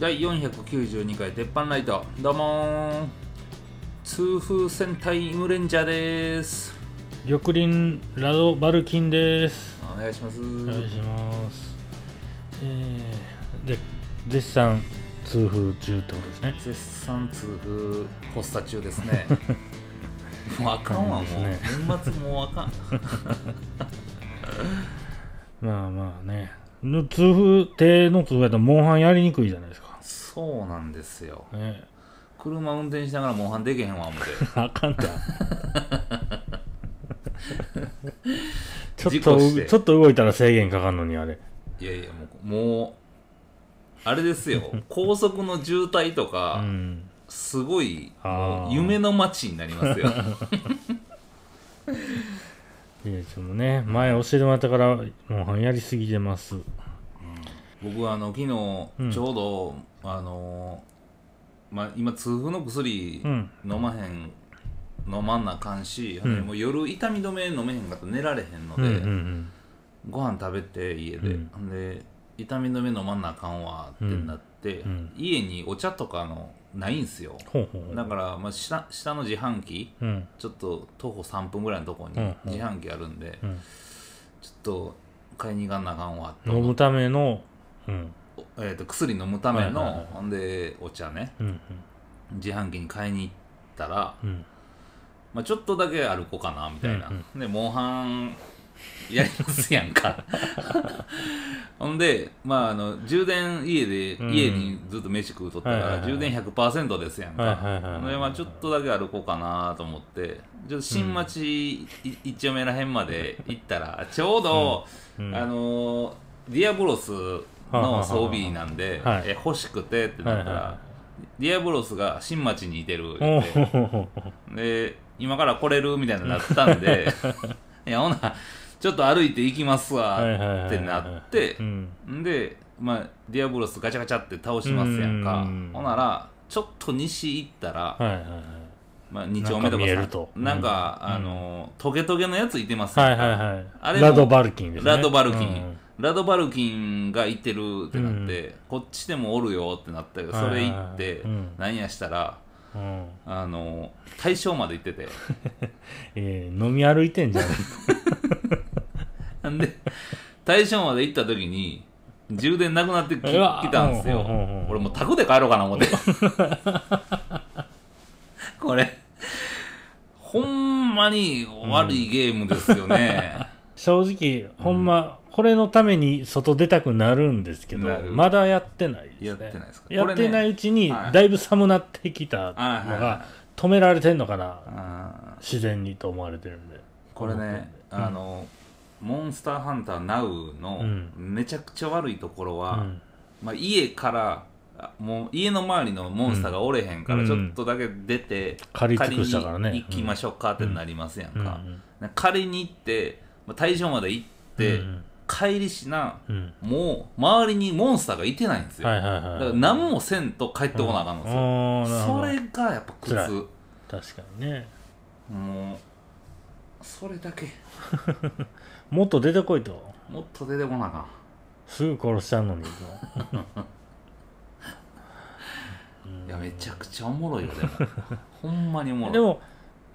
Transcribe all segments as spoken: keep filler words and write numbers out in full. だいよんひゃくきゅうじゅうにかい鉄板ライト、どうもー、痛風戦隊イムレンジャーでーす。翼輪ラドバルキンでーす。お願いします。お願いします、えー、で絶賛痛風中ってことですね。絶賛痛風発作中ですねもうあかんわ、もう年末もうあかんまあまあね、痛風手の痛風やったらモンハンやりにくいじゃないですか。そうなんですよ、ね、車運転しながらモンハンできへんわ思ってあかんたちょっとちょっと動いたら制限かかんのに、あれいやいやもう、もうあれですよ高速の渋滞とか、うん、すごいもう夢の街になりますよいやでもね、前教えてもらったからもうやりすぎてます、うん、僕はあの昨日ちょうど、うん、あのまあ、今痛風の薬飲まへん、うん、飲まんなかんし、うん、もう夜痛み止め飲めへんかったら寝られへんので、うんうんうん、ご飯食べて家で、うん、で痛み止め飲まんなあかんわってなって、うんうん、家にお茶とかのないんすよ。ほうほう。だから、まあ、下, 下の自販機、うん、ちょっと徒歩さんぷんぐらいのところに自販機あるんで、うん、ちょっと買いに行かんなあかんわと思って、飲むための、うんえー、と薬飲むための、はいはいはい、んでお茶ね、うんうん、自販機に買いに行ったら、うんまあ、ちょっとだけ歩こうかなみたいな、うんうん、でモンハンやりますやんかほんで、まあ、あの充電家で、うん、家にずっと飯食うとったから、はいはいはい、充電 ひゃくパーセント ですやんか、はいはいはいはい、でまあ、ちょっとだけ歩こうかなと思ってちょっと新町一丁目らへんまで行ったら、うん、ちょうど、うん、あのディアブロスの装備なんで、はいはいはいはい、え欲しくてってなったら、はいはいはい、ディアブロスが新町にいてるで今から来れるみたいになったんでいやほなちょっと歩いて行きますわってなって、で、まあ、ディアブロスガチャガチャって倒しますやんか。んほなら、ちょっと西行ったら、はいはいはい、まあ、に丁目とかさ、なんか、となんかあのトゲトゲのやついてますやんか、はいはいはい、あれラドバルキンですね。ラドバルキン。ラドバルキンがいてるってなって、こっちでもおるよってなったけど、それ行って、なんやしたら、うん、あの大正まで行ってて、えー、飲み歩いてんじゃんなんで大正まで行った時に充電なくなって き, きたんですよ、うんうんうんうん、俺もうタクで帰ろうかな思ってこれほんまに悪いゲームですよね、うん、正直ほんま、うん、これのために外出たくなるんですけど、まだやってないですね。やってないですか。やってないうちにだいぶ寒なってきたのが止められてんのかな、自然にと思われてるんで。これね、あの、うん、モンスターハンターナウのめちゃくちゃ悪いところは、うんまあ、家からもう家の周りのモンスターがおれへんからちょっとだけ出て、うん、借りに行きましょうかってなりますやんか、うんうん、借りに行って対象まで行って、うん帰りしな、うん、もう周りにモンスターがいてないんですよ、はいはいはい、だから何もせんと帰ってこなあかんのですよ、うん、それがやっぱ苦痛。確かにね、もうそれだけもっと出てこいと、もっと出てこなあかん、すぐ殺しちゃうのにいやめちゃくちゃおもろいよでもほんまにおもろい。でも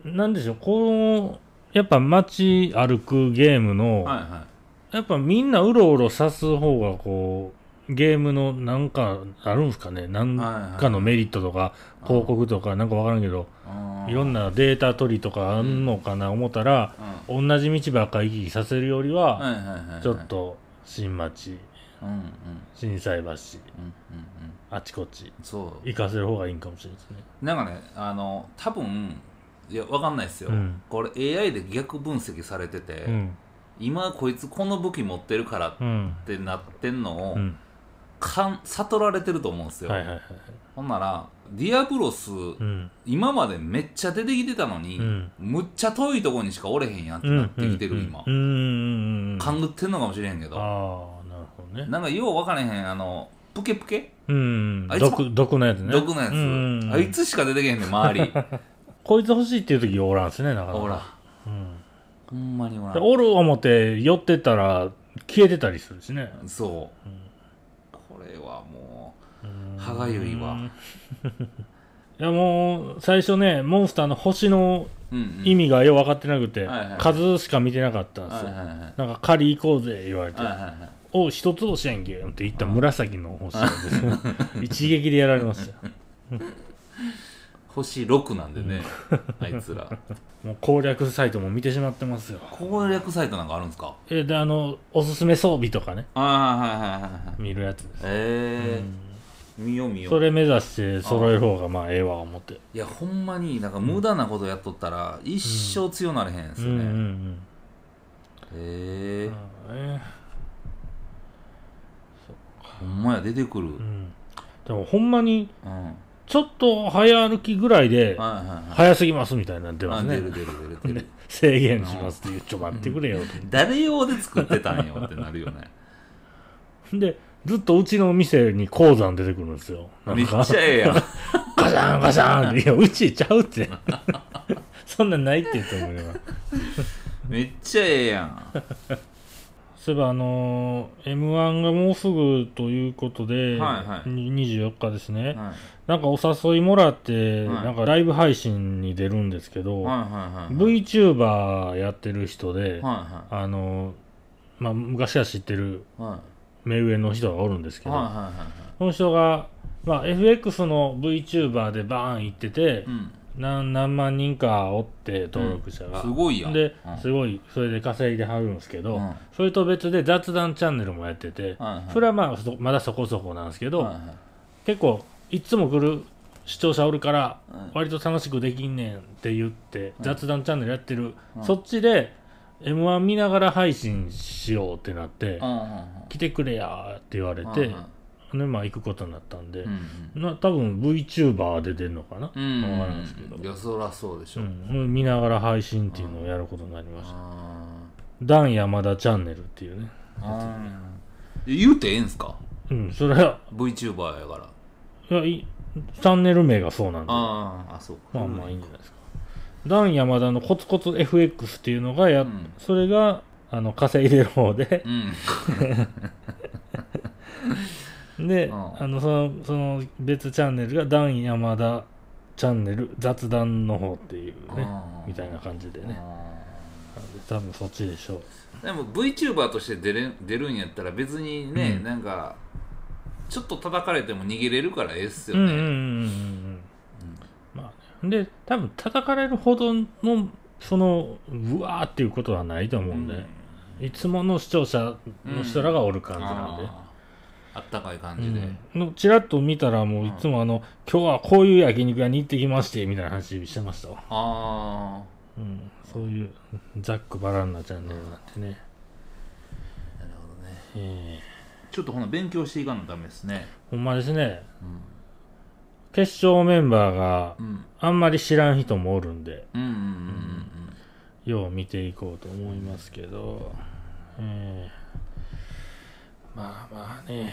なんでしょう、こうやっぱ街歩くゲームの、はいはい、やっぱみんなうろうろさす方がこうゲームのなんかあるんですかね、なんかのメリットとか広告とかなんか分からんけど、いろんなデータ取りとかあんのかな思ったら、同じ道ばっかり行き来させるよりはちょっと新町、心斎橋、あちこち行かせる方がいいんかもしれないですね。なんかね、あの多分いや分かんないですよ、うん、これ エーアイ で逆分析されてて、うん、今こいつこの武器持ってるからってなってんのを、うん、かん悟られてると思うんですよ、はいはいはい、ほんならディアブロス、うん、今までめっちゃ出てきてたのに、うん、むっちゃ遠いとこにしかおれへんやんってなってきてる、今勘ぐってんのかもしれへんけど、あー、なるほどね、なんかよう分からへん、あのプケプケ、うん、あいつ 毒, 毒のやつね毒のやつ、うん、あいつしか出てけへんねん周りこいつ欲しいっていう時おらんすね、なかなかおらん、うんほんまにおらん。おる思って寄ってたら消えてたりするしね。そう、うん、これはもう、うん、歯がゆいわ。いやもう最初ねモンスターの星の意味がよく分かってなくて、うんうんはいはい、数しか見てなかったんですよ、はいはいはい、なんか狩り行こうぜ言われて、はいはいはい、おう一つ星やんけって言った紫の星です一撃でやられました星ろくなんでね、うん、あいつらもう攻略サイトも見てしまってますよ。攻略サイトなんかあるんですか？えであのおすすめ装備とかね、あ、はいはいはい、見るやつです。えーうん見よ見よそれ目指して揃える方がまあええわ思って。いやほんまになんか無駄なことやっとったら一生強なれへんですよね、うんうんうんうん、へえー、ほんまや出てくる、うん、でもほんまにちょっと早歩きぐらいで早すぎますみたいなの出ますね、はいはいはい、出る出る出る出る制限しますって言うちょ待ってくれよって誰用で作ってたんよってなるよねでずっとうちの店に鉱山出てくるんですよ。なんかめっちゃええやん。ガシャンガシャンって。いや、うちちゃうって。そんなんないって言うと思うよ。めっちゃええやん。そういえば、あのー、エムワン がもうすぐということで、はいはい、にじゅうよっかですね、はい。なんかお誘いもらって、はい、なんかライブ配信に出るんですけど、はいはいはいはい、Vtuber やってる人で、はいはい、あのー、まあ、昔は知ってる、はい目上の人がおるんですけど、はいはいはいはい、この人が、まあ、エフエックス の VTuber でバーン行ってて、うん、何, 何万人かおって登録者が、うん、すごいやんで、うん、すごいそれで稼いではるんですけど、うん、それと別で雑談チャンネルもやってて、うんはい、それはまあまだそこそこなんですけど、うんはい、結構いつも来る視聴者おるから、うん、割と楽しくできんねんって言って、うん、雑談チャンネルやってる、うん、そっちでエムワン 見ながら配信しようってなって、うんうん、来てくれやって言われて、うんうん、まあ行くことになったんで、うんうん、な多分 VTuber で出るのかな、うんうん、わからんですけど、いやそらそうでしょ、うん、見ながら配信っていうのをやることになりました、うん、ダン山田チャンネルっていうね、うん、言うてええんすか？うん、それは VTuber やからいやいチャンネル名がそうなんで、ああそうまあまあいいんじゃないですか。ダン山田のコツコツ エフエックス っていうのがや、うん、それがあの稼いでる方で、うん、で、うん、あのそのその別チャンネルがダン山田チャンネル雑談の方っていうねみたいな感じでね、多分そっちでしょう。でも VTuber として出れ出るんやったら別にね、うん、なんかちょっと叩かれても逃げれるからええっすよね。うんうんうんうんで多分叩かれるほどのそのうわーっていうことはないと思うんで、うん、いつもの視聴者の人らがおる感じなんで、うん、あ, あったかい感じで、うん、ちらっと見たらもういつもあの、うん、今日はこういう焼肉屋に行ってきましてみたいな話してましたわ。あ、うん、そういうざっくばらんなチャンネルになってね、うん、なるほどね、えー、ちょっとほな勉強していかんのダメですね。ほんまですね、うん、決勝メンバーがあんまり知らん人もおるんで、よう見ていこうと思いますけど、えー、まあまあね、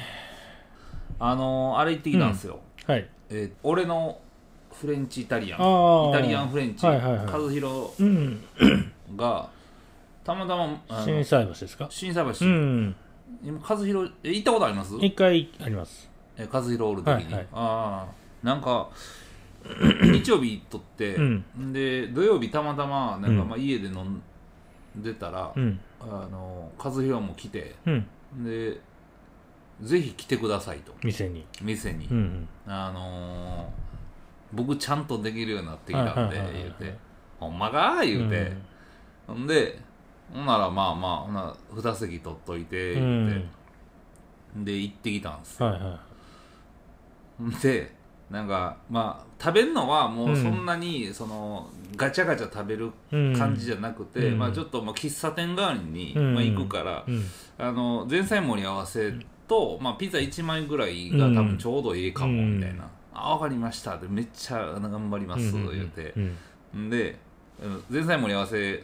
あのー、あれ行ってきたんですよ、うんはいえー、俺のフレンチイタリアンイタリアンフレンチ、はいはいはい、和弘がたまたま心斎橋ですか心斎橋、うん、今和弘行ったことあります？一回あります。え和弘おる時に、はいはい、ああなんか日曜日とって、うん、で土曜日たまたまなんかまあ家で飲んでたら、うん、あの和弘も来て、うん、でぜひ来てくださいと店に店に、うん、あのー、僕ちゃんとできるようになってきたんで言うてほんまかー言うて、うん、でほんならまあまあほなに席取っといて言うて、うん、で行ってきたんです、はいはい、でなんかまあ食べるのはもうそんなにそのガチャガチャ食べる感じじゃなくて、うん、まあちょっとまあ喫茶店代わりにまあ行くから、うんうん、あの前菜盛り合わせとまあピザいちまいぐらいが多分ちょうどいいかもみたいな、うん、あ分かりましたってめっちゃ頑張ります言って、うんうん、で前菜盛り合わせ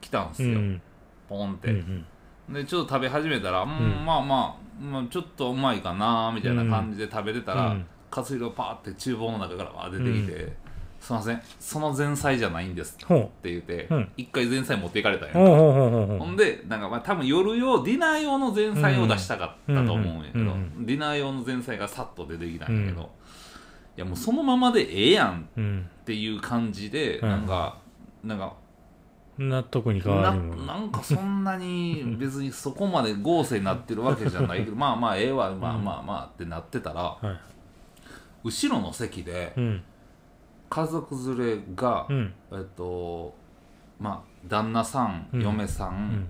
来たんですよ、うん、ポンって、うんうん、でちょっと食べ始めたら、うんうん、まあまあ、まあ、ちょっとうまいかなみたいな感じで食べてたら、うんうん和弘パーって厨房の中から出てきて、うん、すいませんその前菜じゃないんですって言って一、うん、回前菜持っていかれたやんか、うんうんうんうん、ほんでなんか、まあ、多分夜用ディナー用の前菜を出したかったと思うんやけど、うんうんうん、ディナー用の前菜がさっと出てきたんやけど、うん、いやもうそのままでええやんっていう感じで、うん、なんかなんかな特に変わるも な, なんかそんなに別にそこまで豪勢になってるわけじゃないけどまあまあええわまあまあまあってなってたら、うんはい、後ろの席で、うん家族連れが、うんえっとまあ、旦那さん、うん、嫁さん、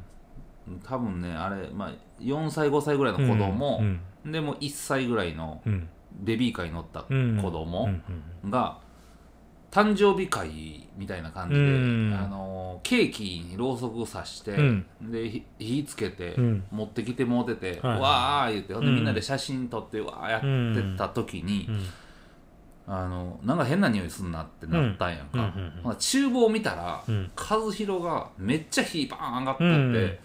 うん、多分ねあれ、まあ、よんさいごさいぐらいの子供、うんうん、でもいっさいぐらいのベビーカーに乗った子供が誕生日会みたいな感じで、うん、あのケーキにろうそくを刺して、うん、で火つけて、うん、持ってきてもうてて、はい、わー言って、うん、でみんなで写真撮ってわーやってた時に、うんうんあのなんか変な匂いすんなってなったんやんか、うんうんうんまあ、厨房見たら、うん、和弘がめっちゃ火バーン上がってって、うんうん、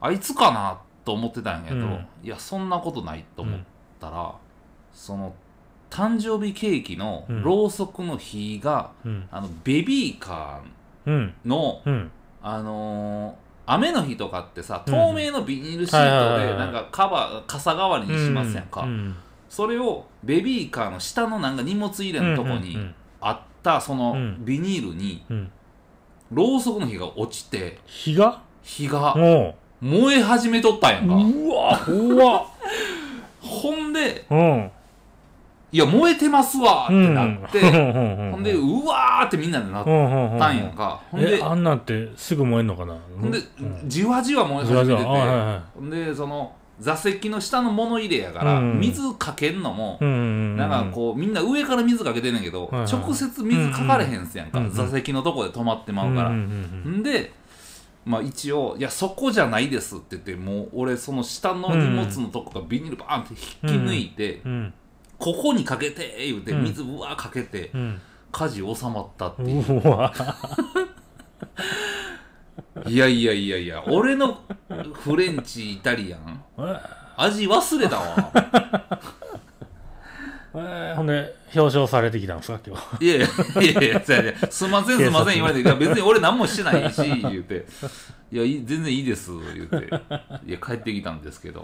あいつかなと思ってたんやけど、うん、いやそんなことないと思ったら、うん、その誕生日ケーキのろうそくの火が、うん、あのベビーカーの、うんうん、あのー雨の日とかってさ透明のビニールシートでなんかカバー傘代わりにしますやんか、うんうんうんそれをベビーカーの下のなんか荷物入れのとこにあったそのビニールにろうそくの火が落ちて火が火が燃え始めとったんやんかうわ怖ほんでいや燃えてますわってなってほんでうわーってみんなでなったんやんかほんでえあんなんってすぐ燃えんのかなほんでじわじわ燃え始めててほんでその座席の下の物入れやから、うん、水かけんのも、うん、なんかこうみんな上から水かけてんねんけど、はいはい、直接水かかれへんすやんか、うん、座席のとこで止まってまうから、うん、んで、まあ、一応いやそこじゃないですって言ってもう俺その下の荷物のとこからビニールバーンって引き抜いて、うんうん、ここにかけて言うて水うわーかけて、うん、火事収まったっていううわいやいやいやいや俺のフレンチイタリアン味忘れたわ、えー、ほんで表彰されてきたんですか今日いやいやいやいやすんませんすんません言われていや別に俺何もしてないし言うていや全然いいです言うていや帰ってきたんですけど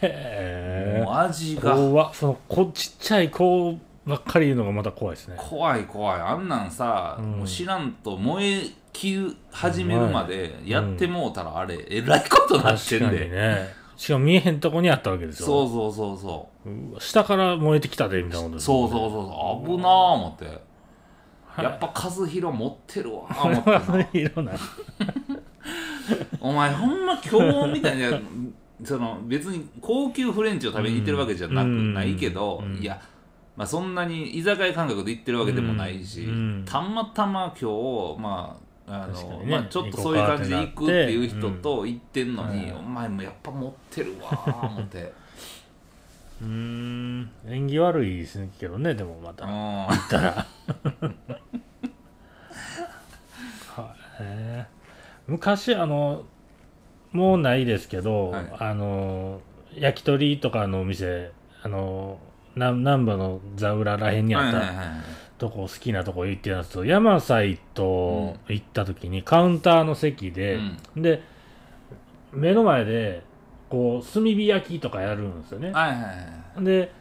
へえもう味が怖そのこちっちゃい子ばっかり言うのがまた怖いですね怖い怖いあんなんさ、うん、もう知らんと燃え切始めるまでやってもうたらあれ、うん、えらいことなってんで、ね、しかも見えへんとこにあったわけですよそうそうそうそう下から燃えてきたでみたいなことです、ね、そうそうそう危なー思って、はい、やっぱ和弘持ってるわ思って和弘なお前ほんま今日みたいなその別に高級フレンチを食べに行ってるわけじゃなく、うん、ないけど、うん、いやまあ、そんなに居酒屋感覚で行ってるわけでもないし、うんうん、たまたま今日、まああのねまあ、ちょっとそういう感じで行くっていう人と行ってんのに、うん、お前もやっぱ持ってるわー思ってうーん縁起悪いですけどねでもまた行ったら昔あのもうないですけど、はい、あの焼き鳥とかのお店あの南部のザウラらへんにあったとこ好きなとこ行ってたんですけど山菜と行った時にカウンターの席で、うん、で目の前でこう炭火焼きとかやるんですよね、はいはいはい、で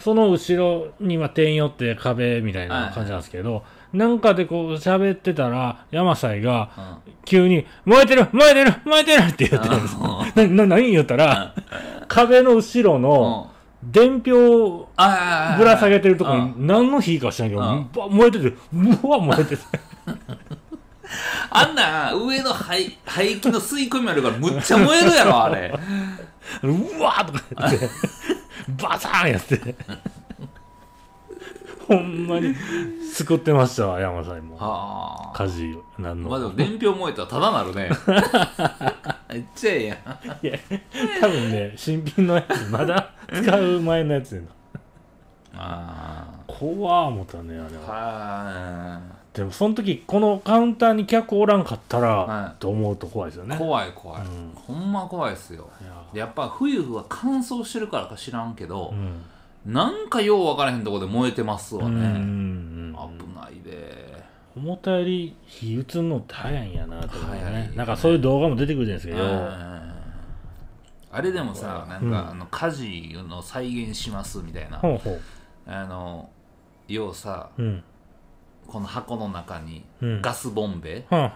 その後ろには点よって壁みたいな感じなんですけど、はいはい、なんかでこう喋ってたら山菜が急に、うん、燃えてる燃えてる燃えてるって言ってたんですよなな何言ったら壁の後ろの伝票をぶら下げてるとこに何の火か知らんけど燃えててうわ燃えててあんな上の排排気の吸い込みあるからむっちゃ燃えるやろあれうわーとか言ってバサーンやってほんまに救ってましたわ山さんもは火事なんのまあでも伝票燃えたらただなるねめっちゃええやんいや多分ね新品のやつまだ使う前のやつやなあ怖ー思ったねあれははでもその時このカウンターに客おらんかったら、はい、と思うと怖いですよね怖い怖い、うん、ほんま怖いっすよやっぱ冬は乾燥してるからか知らんけど、うん、なんかよう分からへんとこで燃えてますわねうん危ないで。思ったより火打つの早いんやなと思うね。なんかそういう動画も出てくるじゃないですか。うん、あれでもさ、なんかあの火事の再現しますみたいな、うん、あの要さ、うん、この箱の中にガスボンベ、うん、あ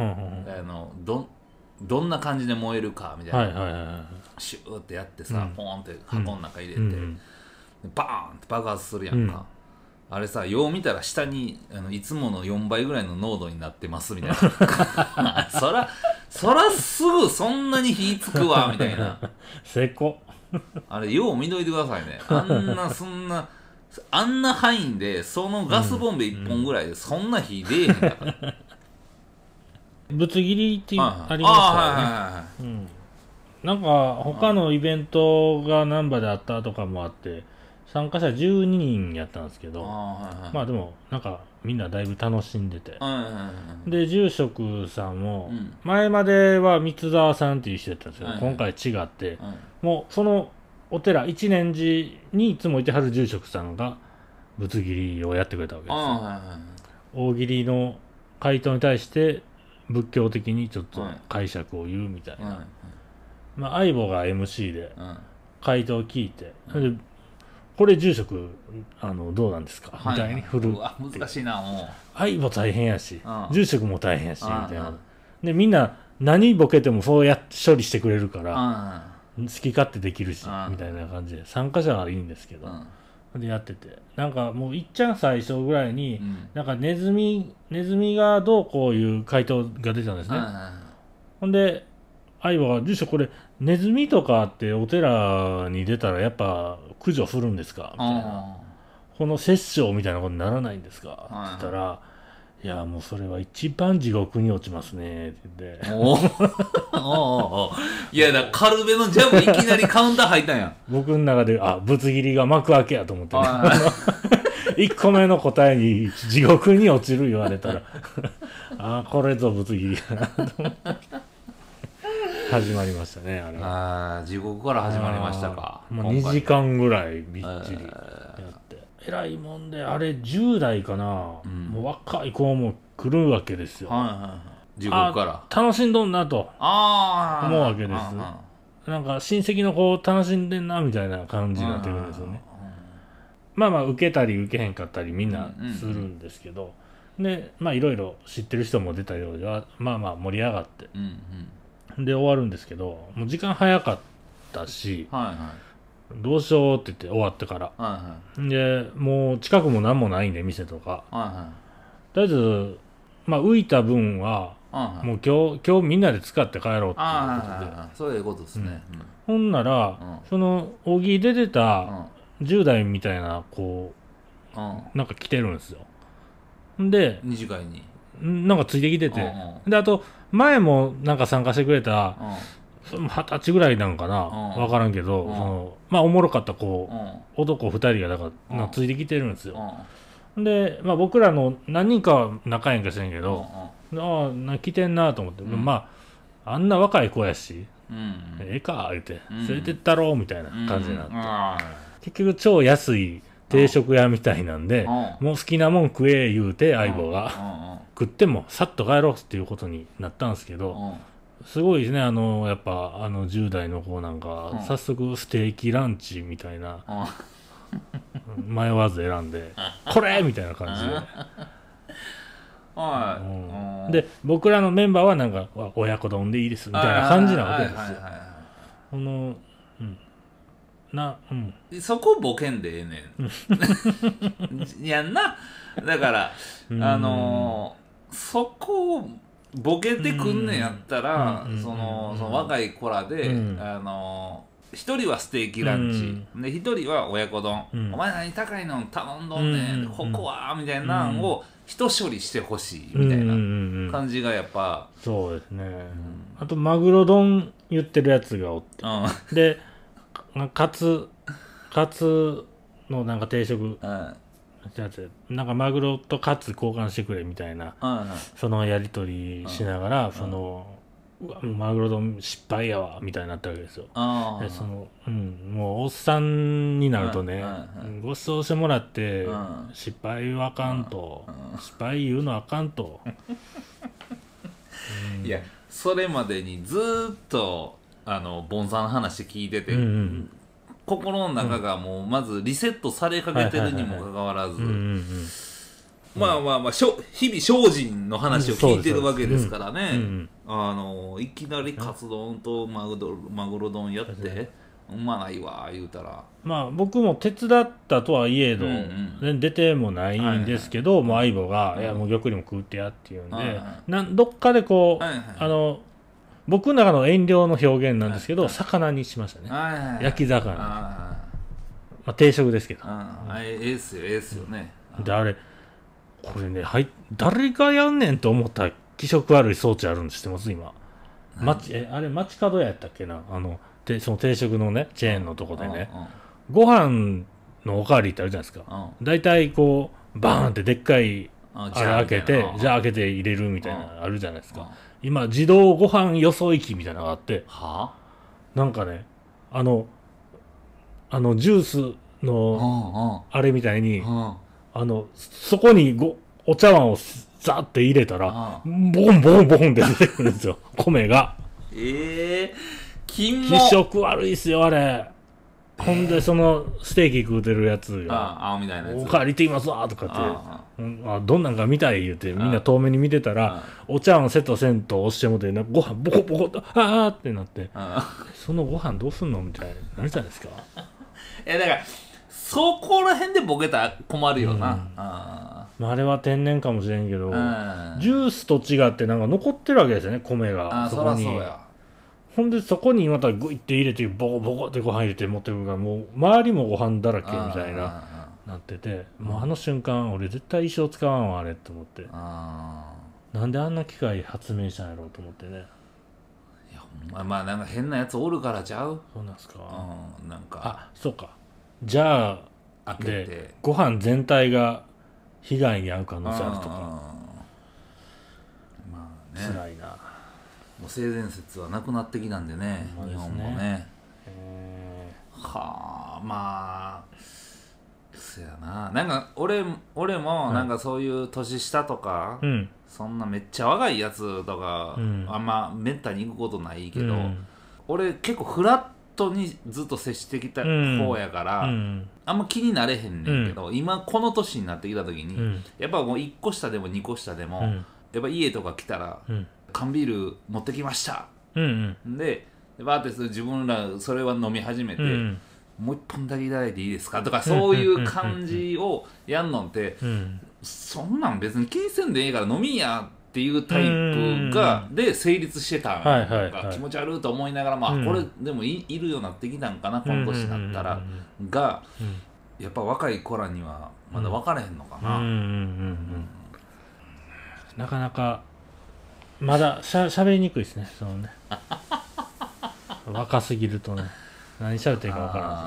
のどどんな感じで燃えるかみたいな、はいはいはい、シューってやってさ、うん、ポーンって箱の中入れて、うん、バーンって爆発するやんか、うん、あれさ、よう見たら下にあのいつものよんばいぐらいの濃度になってますみたいなそらそらすぐそんなに火つくわみたいな成功あれよう見といてくださいね。あんなそんなあんな範囲でそのガスボンベいっぽんぐらいでそんな火出えへんだから、うんうんぶつ切りってありましたよね。なんか他のイベントが難波であったとかもあって参加者じゅうににんやったんですけど、あ、はいはい、まあでもなんかみんなだいぶ楽しんでて、はいはいはい、で住職さんも、うん、前までは三沢さんっていう人やったんですけど、はいはい、今回違って、はい、もうそのお寺一年寺にいつもいてはる住職さんがぶつ切りをやってくれたわけです、はいはい、大喜利の回答に対して仏教的にちょっと解釈を言うみたいな、はいはい、まあ、相棒が エムシー で回答を聞いて、はい、これ住職あのどうなんですか、はい、みたいに振るって難しいな。もう相棒大変やし、うん、住職も大変やしみたいな、うん、でみんな何ボケてもそうや処理してくれるから、うん、好き勝手できるし、うん、みたいな感じで参加者はいいんですけど、うんでやってて、なんかもういっちゃん最初ぐらいに、うん、なんかネズミネズミがどうこういう回答が出たんですね。ほんで相棒が住所これネズミとかってお寺に出たらやっぱ駆除するんですかみたいな、この殺生みたいなことにならないんですかって言ったら、いやもうそれは一番地獄に落ちますねって言っておおおいやだカルベのジャブいきなりカウンター入ったんや僕の中であぶつ切りが幕開けやと思って、ね、いっこめの答えに地獄に落ちる言われたらあこれぞぶつ切りやなと思って始まりましたね。あれあ地獄から始まりましたか。もうにじかんぐらいびっちりやってえらいもんで、あれじゅう代かな、うん、もう若い子も来るわけですよ、はいはいはい、地獄から楽しんどんなと思うわけです。なんか親戚の子楽しんでんなみたいな感じになってくるんですよね。まあまあ受けたり受けへんかったりみんなするんですけど、うんうんうん、でまあいろいろ知ってる人も出たようではまあまあ盛り上がって、うんうん、で終わるんですけど、もう時間早かったし、はいはい、どうしようって言って終わってから、はいはい、でもう近くも何もないんで店とか、はいはい、とりあえず、まあ、浮いた分は、はいはい、もう今日今日みんなで使って帰ろうっていうことで、はいはいはい、そういうことですね、うん、ほんなら、うん、その大喜利で出たじゅう代みたいなこう、うん、なんか来てるんですよ。でにじ会になんかついてきてて、うんうん、であと前もなんか参加してくれた、うん、二十歳ぐらいなんかな、うん、分からんけど、うん、そのまあおもろかった子、うん、男二人がだから、うん、ついてきてるんですよ、うん、で、まあ、僕らの何人かは仲いいんか知らんけど、うんうん、ああ来てんなと思って、うん、まああんな若い子やし、うん、ええか言って連れてったろみたいな感じになって、うんうんうん、結局超安い定食屋みたいなんで、うん、もう好きなもん食え言うて相棒が、うんうんうん、食ってもさっと帰ろうっていうことになったんですけど、うん、すごいですね。あのやっぱあのじゅう代の子なんか、うん、早速ステーキランチみたいな、うん、迷わず選んでこれみたいな感じで、うんうん、で僕らのメンバーはなんか親子丼でいいですみたいな感じなわけですよ。この、うんなうん、そこボケんでええねんやんな。だからあのそこをボケてくんねんやったら、うん、その、その若い子らで、うん、あの一人はステーキランチ、うん、で一人は親子丼、うん、お前何高いの頼んどんねん、うん、ここはみたいなのを一処理してほしいみたいな感じがやっぱ、うん、そうですね、うん、あとマグロ丼言ってるやつがおって、うん、でカツカツのなんか定食、うんなんかマグロとカツ交換してくれみたいな、うんうん、そのやり取りしながら、うん、そのマグロ丼失敗やわみたいになったわけですよ。あでその、うん、もうおっさんになるとね、はいはいはい、ごちそうしてもらって、うん、失敗はあかんと、うん、失敗言うのあかんと、うん、いやそれまでにずっとあのボンさんの話聞いてて、うんうん、心の中がもうまずリセットされかけてるにもかかわらず、まあまあまあしょ日々精進の話を聞いてるわけですからね、うんうん、あのいきなりカツ丼とマグロ、マグロ丼やってうまないわ言うたら、まあ僕も手伝ったとはいえど、うんうん、出てもないんですけど、はいはいはい、もう相棒が、うん、いやもう玉にも食うってやっていうんで、はいはい、なんどっかでこう、はいはい、あの僕の中の遠慮の表現なんですけど、はいはい、魚にしましたね、はいはいはい、焼き魚、はいはいまあ、定食ですけど、はい、ええっすよええっすよね。であれこれね、はい、誰がやんねんと思った気色悪い装置あるんですってます今。町えあれ町角屋やったっけなあのてその定食のねチェーンのとこでね、うんうん、ご飯のおかわりってあるじゃないですか。だいたいこうバーンってでっかいあれ開けて、うん、じゃあ開けて入れるみたいな、うん、あるじゃないですか、うん、今自動ご飯よそ行きみたいなのがあって、はあ、なんかねあのあのジュースのあれみたいに、うんうんうんあのそこにごお茶碗をザーって入れたらああボンボンボンって出てくるんですよ米が。ええー、金も気色悪いっすよあれ。ほんでそのステーキ食うてるやつがおかわりていますわとかってああ、うん、あどんなんか見たい言うてみんな遠目に見てたらああお茶碗セットせんと押してもてなんかご飯ボコボコとああってなってああそのご飯どうすんのみたいになるじゃないですか。えだからそこら辺でボケたら困るよな、うんあまあ、あれは天然かもしれんけど、うん、ジュースと違ってなんか残ってるわけですよね米が。あそこにそらそうや。ほんでそこにまたグイって入れてボコボコってご飯入れて持ってくるからもう周りもご飯だらけみたいななっててもうあの瞬間俺絶対一生使わんわあれって思ってあなんであんな機械発明したんやろうと思ってね。いやまあまあなんか変なやつおるからちゃう。そうなんすか、うん、なんかあそうかじゃあでご飯全体が被害に遭う可能性あるとかまあね辛いな。もう性善説はなくなってきたんでね、まあ、ですね日本もねへはあまあそやななんか俺俺もなんかそういう年下とか、うん、そんなめっちゃ若いやつとか、うん、あんまめったに行くことないけど、うん、俺結構フラッ人にずっと接してきた方やから、うん、あんま気になれへんねんけど、うん、今この年になってきた時に、うん、やっぱもういっこ下でもにこ下でも、うん、やっぱ家とか来たら、うん、缶ビール持ってきました、うんうん、でバーって自分らそれは飲み始めて、うん、もういっぽんだけいただいていいですかとかそういう感じをやんのって、うんうん、そんなん別に気にせんでええから飲みやっていうタイプがで成立してたのが気持ち悪いと思いながら、まあこれでも い, いるようになってきたんかなこの年だったらがやっぱ若い子らにはまだ分かれへんのかな、うんうんうんうん、なかなかまだしゃ喋りにくいですねそのね若すぎるとね何しゃべっていいか分からないで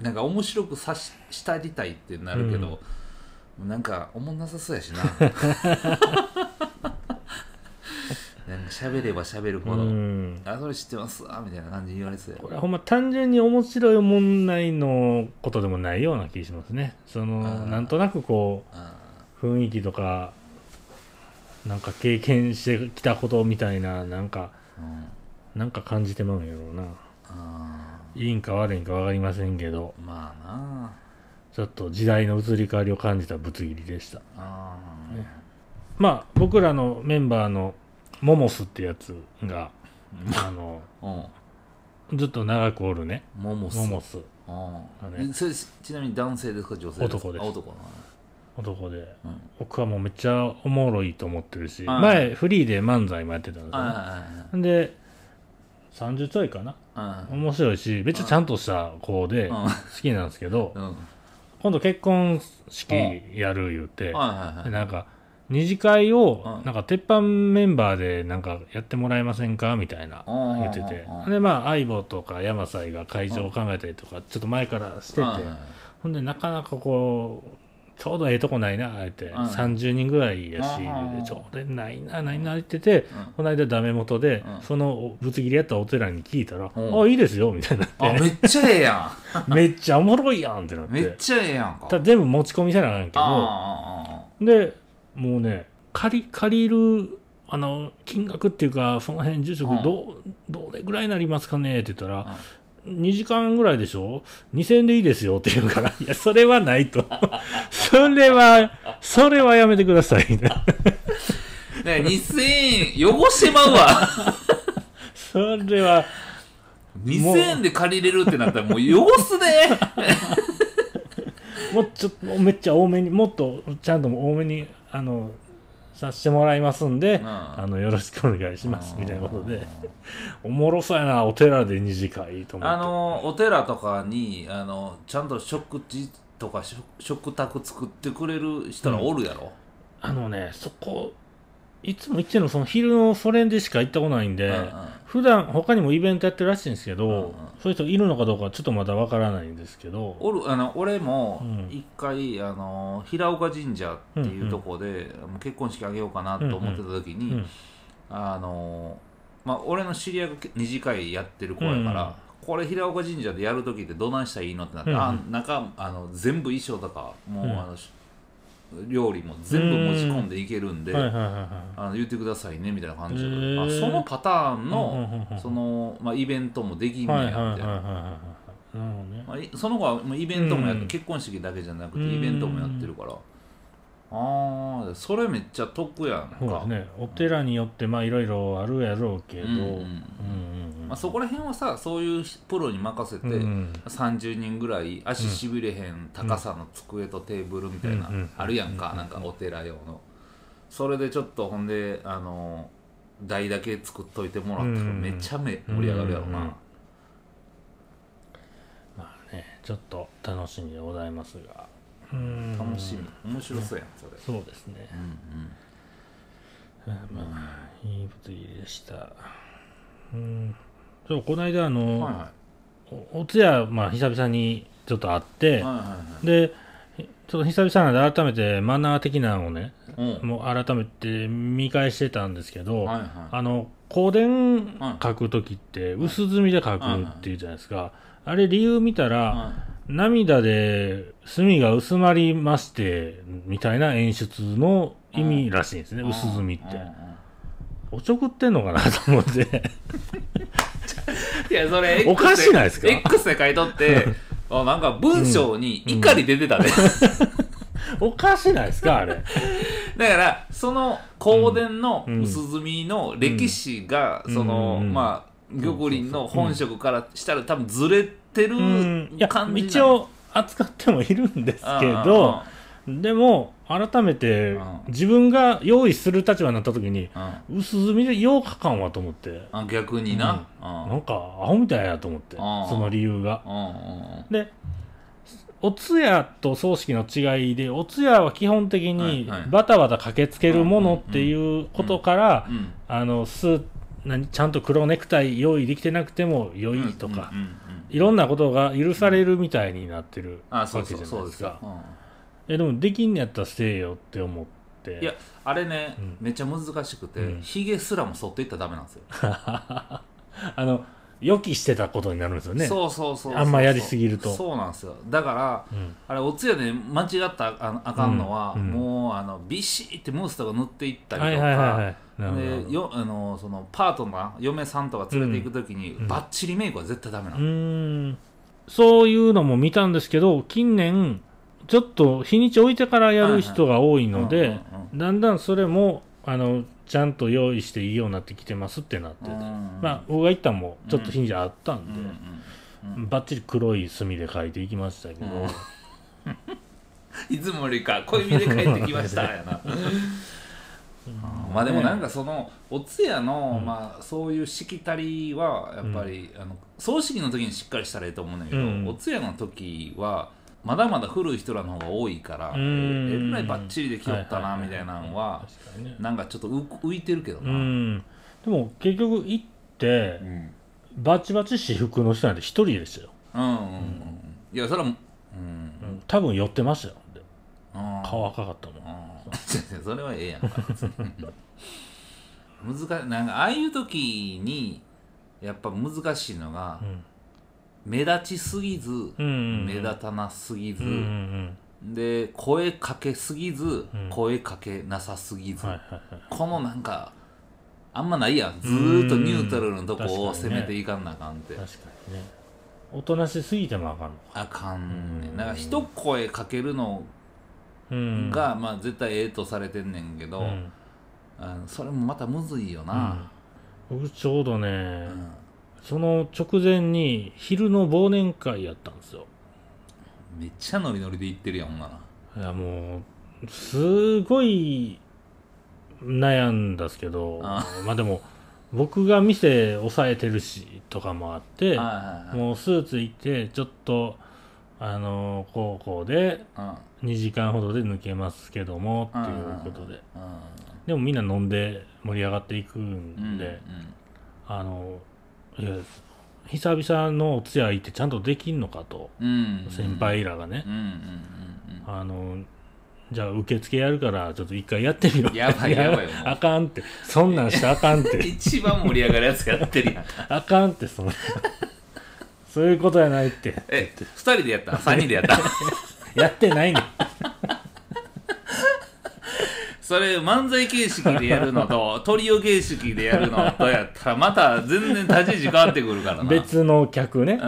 すね。なんか面白くさししたりたいってなるけど、うんなんかおもんなさそうやしな。なんか喋れば喋るほど、うん、あそれ知ってますあみたいな感じに言われそうや。これはほんま単純に面白いおもんないのことでもないような気がしますね。そのなんとなくこう雰囲気とかなんか経験してきたことみたいななんか、うん、なんか感じてまうんやろうな。あいいんか悪いんか分かりませんけど。まあな。ちょっと時代の移り変わりを感じたぶつ切りでした。あね、まあ僕らのメンバーのモモスってやつがあのずっと長くおるね。モモス。モモスあね、それちなみに男性ですか女性ですか？男です。男, 男で、うん、僕はもうめっちゃおもろいと思ってるし、前フリーで漫才もやってたんですよね。でさんじゅうちょいかな。面白いし、めっちゃちゃんとした子で好きなんですけど。うん今度結婚式やる言うて、なんか二次会をなんか鉄板メンバーでなんかやってもらえませんかみたいな言ってて、でまあ相棒とか山菜が会場を考えたりとかちょっと前からしてて、ほんでなかなかこうちょうどええとこないなって、うん、さんじゅうにんぐらいやし、うん、ちょうどないなないなって言ってて、うん、この間ダメ元で、うん、そのぶつ切りやったお寺に聞いたら、うん、あいいですよみたいになって、あめっちゃええやんめっちゃおもろいやんってなって、めっちゃええやんか、ただ全部持ち込みせなあかんけど、あでもうね借り借りるあの金額っていうかその辺住職どう、うん、どれぐらいになりますかねって言ったら、うんにじかんぐらいでしょにせんえんでいいですよって言うから、いや、それはないと。それは、それはやめてください。ねにせんえん汚してまうわ。それは、にせんえんで借りれるってなったらもう汚すね。もうちょっと、めっちゃ多めに、もっとちゃんと多めに、あの、させてもらいますんで、うん、あのよろしくお願いしますみたいなことでおもろそうやな、お寺で二次会と思って、あのお寺とかにあのちゃんと食事とか食卓作ってくれる人らおるやろ、うん、あのねそこいつも行ってるのその昼のそれでしか行ったことないんで、うんうん、普段他にもイベントやってるらしいんですけど、うんうん、そういう人いるのかどうかちょっとまだわからないんですけど、おるあの俺も一回、うん、あの平岡神社っていうとこで、うんうん、結婚式あげようかなと思ってた時に、うんうん、あのまあ、俺の知り合いが二次会やってる子やから、うん、これ平岡神社でやる時ってどないしたらいいのってなって、うんうん、あなんかあの全部衣装とかもう、うん、あの料理も全部持ち込んでいけるんで、言ってくださいねみたいな感じで、あそのパターンの、その、まあ、イベントもできんねやみたいな。その子はイベントもやって、うん、結婚式だけじゃなくてイベントもやってるから、うん、あそれめっちゃ得やんか。そうですね、お寺によってまあいろいろあるやろうけど、そこら辺はさそういうプロに任せて、うんうん、さんじゅうにんぐらい足しびれへん高さの机とテーブルみたいな、うんうん、あるやんか、うんうん、なんかお寺用のそれでちょっとほんであの台だけ作っといてもらったらめちゃめ盛り上がるやろな、うんうんうん、まあねちょっと楽しみでございますが、うん楽しみ面白そうやんそれ、ね、そうですね、うんうん、まあいいぶつ切りでした。うんそうこの間あの、はいはい、お, お通夜、まあ、久々にちょっと会って、はいはいはい、でちょっと久々なんで改めてマナー的なのをね、うん、もう改めて見返してたんですけど、はいはい、あの香典書くときって薄墨で書くっていうじゃないですか、はいはい、あれ理由見たら、はい、涙で墨が薄まりましてみたいな演出の意味らしいんですね、はい、薄墨って、はいはい、おちょくってんのかなと思っていやそれ X でおかしないですか X で書いとってあなんか文章に怒り出てたね、うんうん、おかしないですかあれだからその香典の薄墨の歴史が、うん、その、うん、まあ玉林の本色からしたら多分ずれてる感じ、うん、一応扱ってもいるんですけど、でも改めて自分が用意する立場になった時に、うん、薄墨でよう書かんわと思って、あ逆にな、うん、なんかアホみたいやと思って、その理由が、でお通夜と葬式の違いで、お通夜は基本的にバタバタ駆けつけるものっていうことから、あのす何ちゃんと黒ネクタイ用意できてなくても良いとか、いろんなことが許されるみたいになってるわけじゃないですか。えでもできんやったらせえよって思って、いやあれね、うん、めっちゃ難しくてひげ、うん、すらも剃っていったらダメなんですよあの予期してたことになるんですよね。そうそうそうそう、あんまやりすぎるとそうなんですよ。だから、うん、あれお通夜で間違ったら あ, あかんのは、うんうん、もうあのビシーってムースとか塗っていったりとか、はいはいはいはい、でよあのそのパートナー嫁さんとか連れて行くときに、うん、バッチリメイクは絶対ダメなの、うん、そういうのも見たんですけど、近年ちょっと日にち置いてからやる人が多いので、だんだんそれもあのちゃんと用意していいようになってきてますってなってて、うんうん、まあ僕が行ったのもちょっと日にちあったんで、うんうんうん、バッチリ黒い墨で書いていきましたけど、うん、いつもよりか濃い墨で書いてきましたやなまあでもなんかそのお通夜の、うん、まあそういうしきたりはやっぱり、うん、あの葬式の時にしっかりしたらいいと思うんだけど、うん、お通夜の時はまだまだ古い人らの方が多いから、えらいバッチリできよったなみたいなのは、なんかちょっと浮いてるけどな。うんでも結局行って、うん、バチバチ私服の人なんて一人でしたよ。うんうんうん。うん、いやそれは、うん、多分寄ってましたよ。であ顔赤かったもんなそれはええやんか難しい、なんかああいう時にやっぱ難しいのが、うん、目立ちすぎず、うんうんうん、目立たなすぎず、うんうんうん、で声かけすぎず、うん、声かけなさすぎず、はいはいはい、このなんかあんまないやん、ずーっとニュートラルのとこを攻めていかんなあかんって。確かにね、おとなしすぎてもあかんのかあかんねん。なんか一声かけるのが、まあ、絶対ええとされてんねんけど、うん、あのそれもまたむずいよな、うん、僕ちょうどね、うん、その直前に昼の忘年会やったんですよ。めっちゃノリノリで行ってるやんな。いやもうすごい悩んだっすけど、ああまあでも僕が店抑えてるしとかもあって、はいはいはい、もうスーツ行ってちょっとあの高校でにじかんほどで抜けますけどもっていうことで、でもみんな飲んで盛り上がっていくんで、うんうん、あのいや久々のお通夜行ってちゃんとできんのかと、うんうん、先輩らがね、うんうんうんうん、あのじゃあ受付やるからちょっと一回やってみろ。やばいやばいあかんって、そんなんしたらあかんって一番盛り上がるやつやってるやんあかんって、そんなそういうことやないって。えっふたりでやった？ さん 人でやったやってないねそれ漫才形式でやるのとトリオ形式でやるのとやったらまた全然立ち位置変わってくるからな。別の客ね、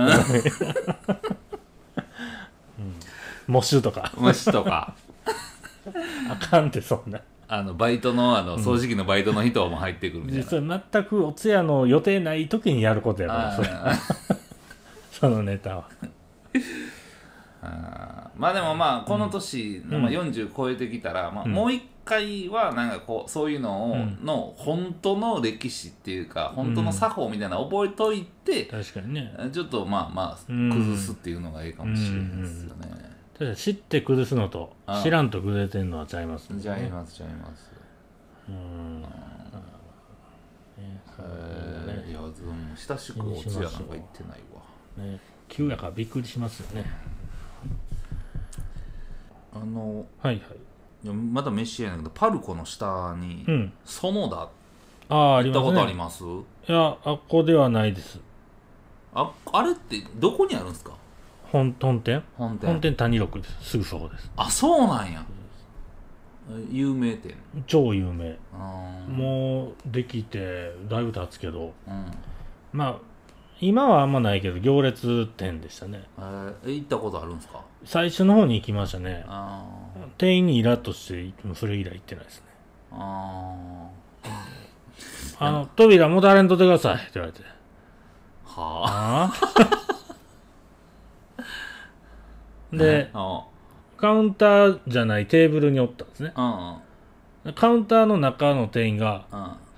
モシュとかモシュとかあかんって、そんなあのバイト の, あの掃除機のバイトの人も入ってくるみたいな、うん、実は全くお通夜の予定ない時にやることやから そ, れそのネタはあまあでもまあこの年、うんまあ、よんじゅう超えてきたら、まあ、もう一回はなんかこうそういうのを、うん、の本当の歴史っていうか本当の作法みたいなの覚えといて、うん、確かにね、ちょっとまあまあ崩すっていうのがいいかもしれないですよね、うんうんうん。知って崩すのと知らんと崩れてんのはちゃいますね。ちゃいますちゃいます。うーん、いやずん親しくお通夜なんか行ってないわ、ね、急やからびっくりしますよね。あの、はいはい、まだ飯やねんけどパルコの下に、うん、園田行ったことあります？あ、ありますね。いやあっこではないです。 あ, あれってどこにあるんですか？本店本店、本店谷六です。すぐそこです。あ、そうなんや。有名店。超有名。あもうできてだいぶ経つけど、うん、まあ今はあんまないけど行列店でしたね。えー、行ったことあるんですか？最初の方に行きましたね。あ店員にイラッとしてそれ以来行ってないですね。ああの扉もたれんとってくださいって言われて。はあ。で、うん、カウンターじゃないテーブルにおったんですね、うんうん、カウンターの中の店員が、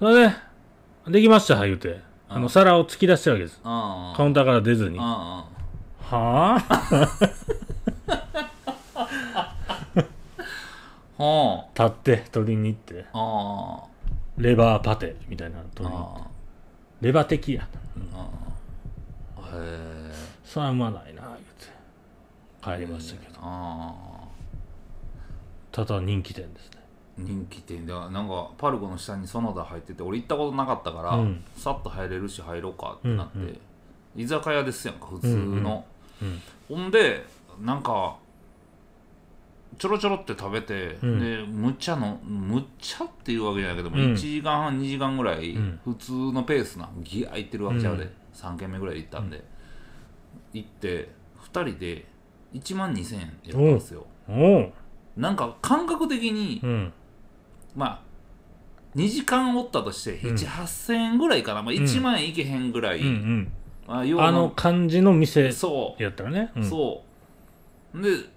うん、それで、ね、できました言うて、うん、あの皿を突き出してるわけです、うんうん、カウンターから出ずに、うんうん、はぁ立って取りに行って、うん、レバーパテみたいなの取りに行って、うん、レバ的や、うんうん、へぇそれはうまないな言うて入りましたけど、あただ人気店ですね。人気店でなんかパルコの下に園田入ってて、俺行ったことなかったから、うん、さっと入れるし入ろうかってなって、うんうん、居酒屋ですやんか普通の、うんうんうん、ほんでなんかちょろちょろって食べて、うん、でむっちゃのむっちゃっていうわけじゃないけども、うん、いちじかんはんにじかんぐらい、うん、普通のペースなギヤ行ってるわけじゃで、うん、さんけんめぐらいで行ったんで、うん、行ってふたりでいちまんにせんえんやったんですよ。おなんか感覚的に、うん、まあにじかんおったとしてななはっせんえんぐらいかな、まあ、いちまんえんいけへんぐらい、うんうんまあ、要はあの感じの店やったらね。そう、うん、そうで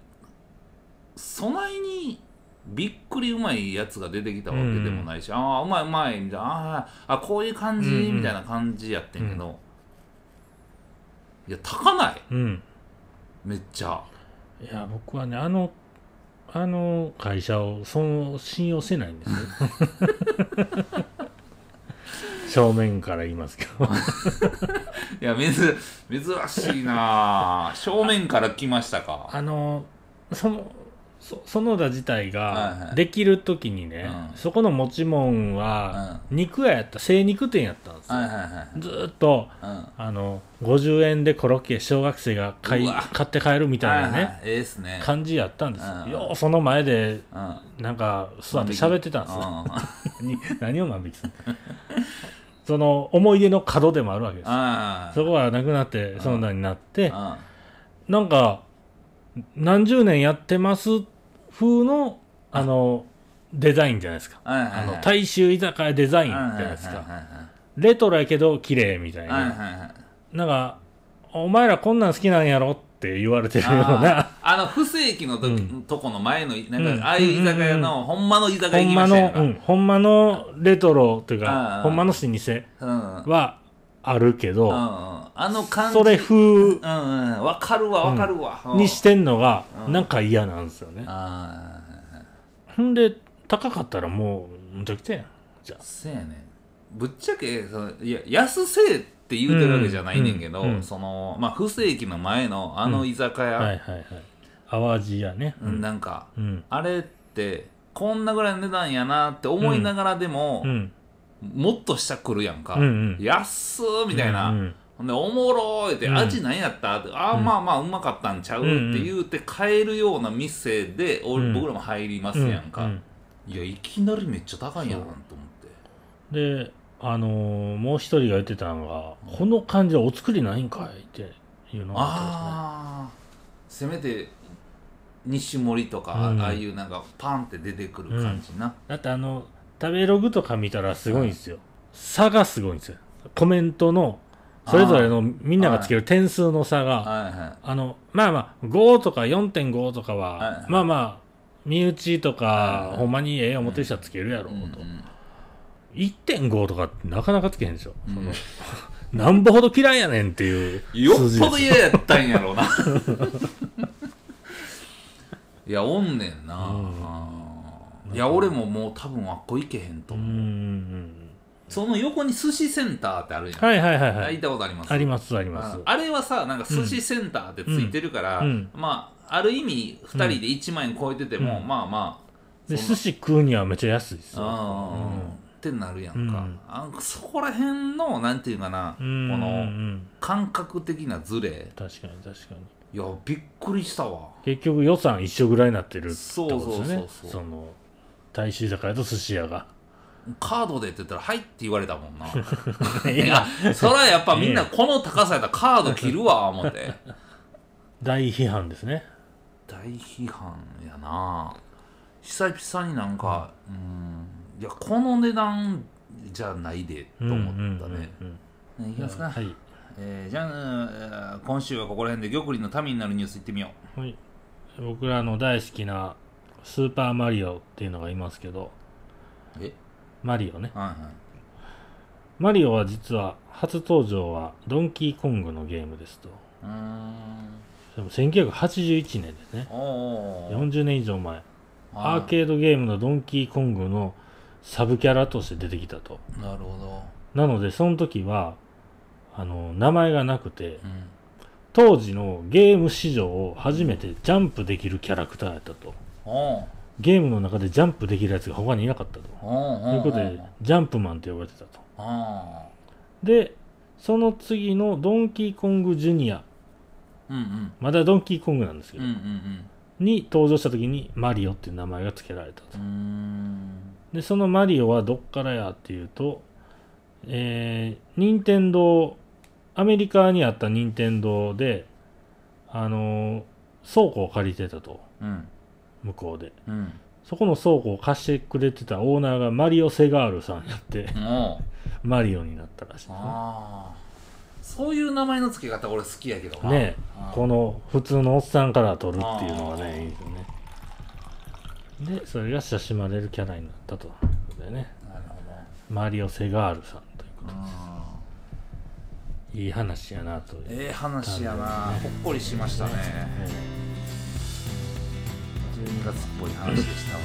そないにびっくりうまいやつが出てきたわけでもないし、うん、ああうまいうまいみたいな、ああこういう感じみたいな感じやってんけど、うんうん、いや高ない、うんめっちゃ。いや僕はねあのあの会社をその信用せないんですよ正面から言いますけどいや珍珍しいな正面から来ましたか。あのそのそ, そのだ自体ができるときにね、はいはい、そこの持ち物は肉屋やった、精肉店やったんですよ、はいはいはい、ずっと、うん、あのごじゅうえんでコロッケ小学生が 買, い買って帰るみたいなね、はいはい、えー、すね感じやったんですよ、うん、ようその前で、うん、なんか座って喋ってたんですよ、うん、何を万引きするその思い出の角でもあるわけです、はい、そこはなくなってそのだになって、うんうん、なんか何十年やってます風のあのデザインじゃないですか、はいはいはい、あの大衆居酒屋デザインじゃないですか、はいはいはいはい、レトロやけど綺麗みたいな、はいはいはい、なんかお前らこんなん好きなんやろって言われてるような あ, あの不正規の と,、うん、とこの前のなんかああいう居酒屋の、うん、ほんまの居酒屋行きましたやんか、ほんまの、うん、ほんまのレトロというかほんまの老舗はあるけど、うんうん、あの感じそれ風、うんうん、わかるわわかるわ、うん、にしてんのがなんか嫌なんですよね、うん、あほんで高かったらもうむちゃくちゃやんじゃあそうやねぶっちゃけそのいや安せえって言うてるわけじゃないねんけど、うんうん、そのまあ不正規の前のあの居酒屋、うんはいはいはい、淡路屋ね、うん、なんか、うん、あれってこんなぐらいの値段やなって思いながらでも、うんうんもっと下来るやんか、うんうん、安ーみたいな、うんうん、でおもろーって、うん、味なんやったってあ、うん、まあまあうまかったんちゃう、うん、って言うて買えるような店で、うん、僕らも入りますやんか、うんうん、いやいきなりめっちゃ高いやんと思ってであのー、もう一人が言ってたのがこの感じはお作りないんかいっていうのがあったですね。あせめて西森とか、うん、ああいうなんかパンって出てくる感じな、うん、だってあの食べログとか見たらすごいんですよ、はい、差がすごいんですよ。コメントのそれぞれのみんながつける点数の差が あ,、はい、あのまあまあごとか よんてんご とかは、はい、まあまあ身内とか、はい、ほんまにええ思ってる人はつけるやろうと、うんうんうん、いってんご とかってなかなかつけへんでしょ、うん、そのなんぼほど嫌いやねんっていう数字よっぽど嫌やったんやろうな。いやおんねんな、うんいや俺ももう多分あっこ行けへんと思 う, う, んうん、うん、その横に寿司センターってあるじゃん、はいはいはいはい、行ったことあります？ありますあります。 あ, あれはさなんか寿司センターってついてるから、うん、まあある意味ふたりでいちまん円超えてても、うん、まあまあで寿司食うにはめっちゃ安いですよ、あ、うん、ってなるやんか、うん、あそこら辺のなんていうかな、うん、この感覚的なズレ、確かに確かに、いやびっくりしたわ。結局予算一緒ぐらいになってるってことですよね。そうそうそうそう、その大衆居酒屋と寿司屋がカードでって言ったらはいって言われたもんな。いやそれはやっぱみんなこの高さやったらカード切るわ思って大批判ですね。大批判やな。久々になんか、うん、うんいやこの値段じゃないでと思ったね。いきますか、はい、えー、じゃあ今週はここら辺で玉林の民になるニュースいってみよう、はい、僕らの大好きなスーパーマリオっていうのがいますけど、えマリオね、はいはい、マリオは実は初登場はドンキーコングのゲームですと。うーんでもせんきゅうひゃくはちじゅういちねんですね。おーよんじゅうねん以上前、アーケードゲームのドンキーコングのサブキャラとして出てきたと。なるほど。なのでその時はあの名前がなくて、うん、当時のゲーム史上初めてジャンプできるキャラクターやったと。ゲームの中でジャンプできるやつが他にいなかったと。ということでジャンプマンって呼ばれてたと。でその次のドンキーコングジュニア、うんうん、まだドンキーコングなんですけど、うんうんうん、に登場した時にマリオっていう名前が付けられたと。うーんでそのマリオはどっからやっていうと、えー、任天堂アメリカにあった任天堂であのー、倉庫を借りてたと。うん向こうで、うん、そこの倉庫を貸してくれてたオーナーがマリオ・セガールさんやってマリオになったらしいですね。あそういう名前の付け方俺好きやけどね。この普通のおっさんから取るっていうのがねいいですよね。でそれが親しまれるキャラになったということでね。なるほど。マリオ・セガールさんということです。いい話やなという、ね、ええー、話やな。ほっこりしましたね、えーじゅうにがつっぽい話でしたわ。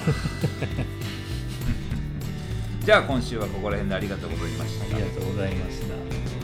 じゃあ今週はここら辺でありがとうございました。ありがとうございました。